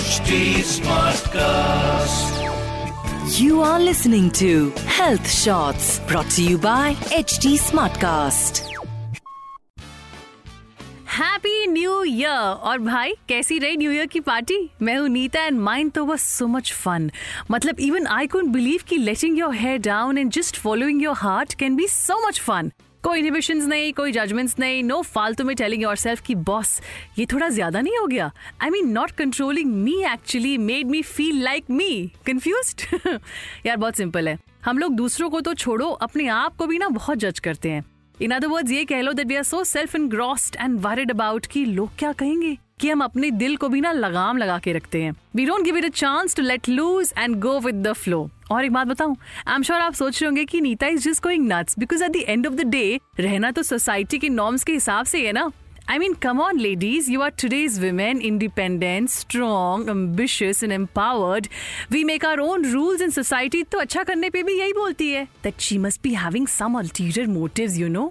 HD Smartcast. You are listening to Health Shots, brought to you by HD Smartcast. Happy new year. और भाई कैसी रही new year की party? मैं हूँ नीता एंड माइन तो वाज सो मच फन. मतलब इवन आई कांट बिलीव कि letting your hair down and just following your heart can be so much fun. कोई इनहिबिशंस नहीं, कोई जजमेंट्स नहीं, नो फालतू में टेलिंग योरसेल्फ कि बॉस ये थोड़ा ज्यादा नहीं हो गया. I mean not controlling me actually made me feel like me confused. यार बहुत सिंपल है, हम लोग दूसरों को तो छोड़ो अपने आप को भी ना बहुत जज करते हैं. इन अदर वर्ड्स ये कह लो that we are so self engrossed and worried about कि लोग क्या कहेंगे कि हम अपने दिल को भी ना लगाम लगा के रखते हैं. We don't give it a chance to let loose and go with the flow. और एक बात बताऊं, आई एम श्योर आप सोच रहे होंगे कि Neeta is just going nuts because at the end of the day रहना तो सोसाइटी के नॉर्म्स के हिसाब से है ना. I mean, come on, ladies. You are today's women, independent, strong, ambitious, and empowered. We make our own rules in society. तो अच्छा करने पे भी यही बोलती है that she must be having some ulterior motives, you know.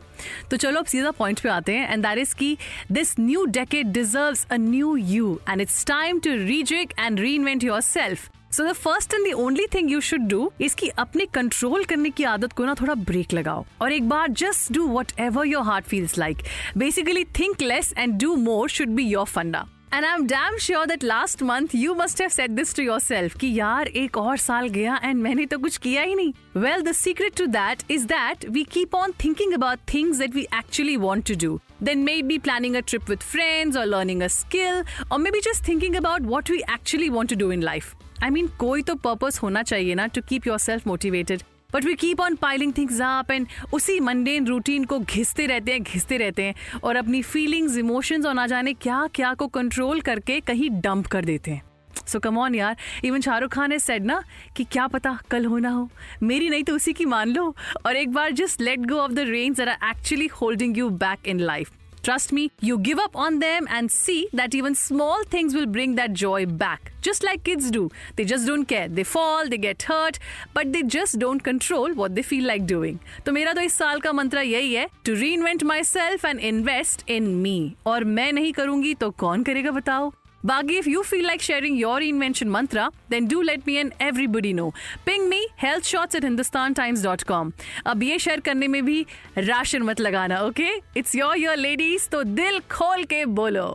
तो चलो अब सीधा point पे आते हैं, and that is कि this new decade deserves a new you, and it's time to rejig and reinvent yourself. So the first and the only thing you should do is कि अपने कंट्रोल करने की आदत को ना थोड़ा ब्रेक लगाओ और एक बार just do whatever your heart feels like. Basically, think less and do more should be your funda. And I'm damn sure that last month you must have said this to yourself कि यार एक और साल गया and मैंने तो कुछ किया ही नहीं. Well, the secret to that is that we keep on thinking about things that we actually want to do. Then maybe planning a trip with friends or learning a skill or maybe just thinking about what we actually want to do in life. I mean, कोई तो purpose होना चाहिए ना to keep yourself motivated. But we keep on piling things up and उसी mundane routine को घिसते रहते हैं और अपनी feelings, emotions और ना जाने क्या क्या को control करके कहीं dump कर देते हैं. So come on यार, even शाहरुख खान ने said ना कि क्या पता कल होना हो, मेरी नहीं तो उसी की मान लो और एक बार just let go of the reins that are actually holding you back in life. Trust me, you give up on them and see that even small things will bring that joy back. Just like kids do. They just don't care. They fall, they get hurt, but they just don't control what they feel like doing. तो मेरा तो इस साल का मंत्र यही है, to reinvent myself and invest in me. और मैं नहीं करूँगी तो कौन करेगा बताओ? Bagi, if you feel like sharing your reinvention mantra, then do let me and everybody know. Ping me, healthshots@hindustantimes.com. अब ये शेयर करने में भी राशन मत लगाना, okay? It's your year, ladies. तो दिल खोल के बोलो.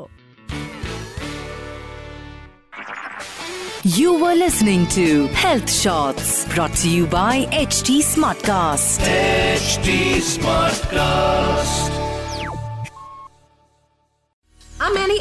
You were listening to Health Shots, brought to you by HT Smartcast. HT Smartcast. I'm Annie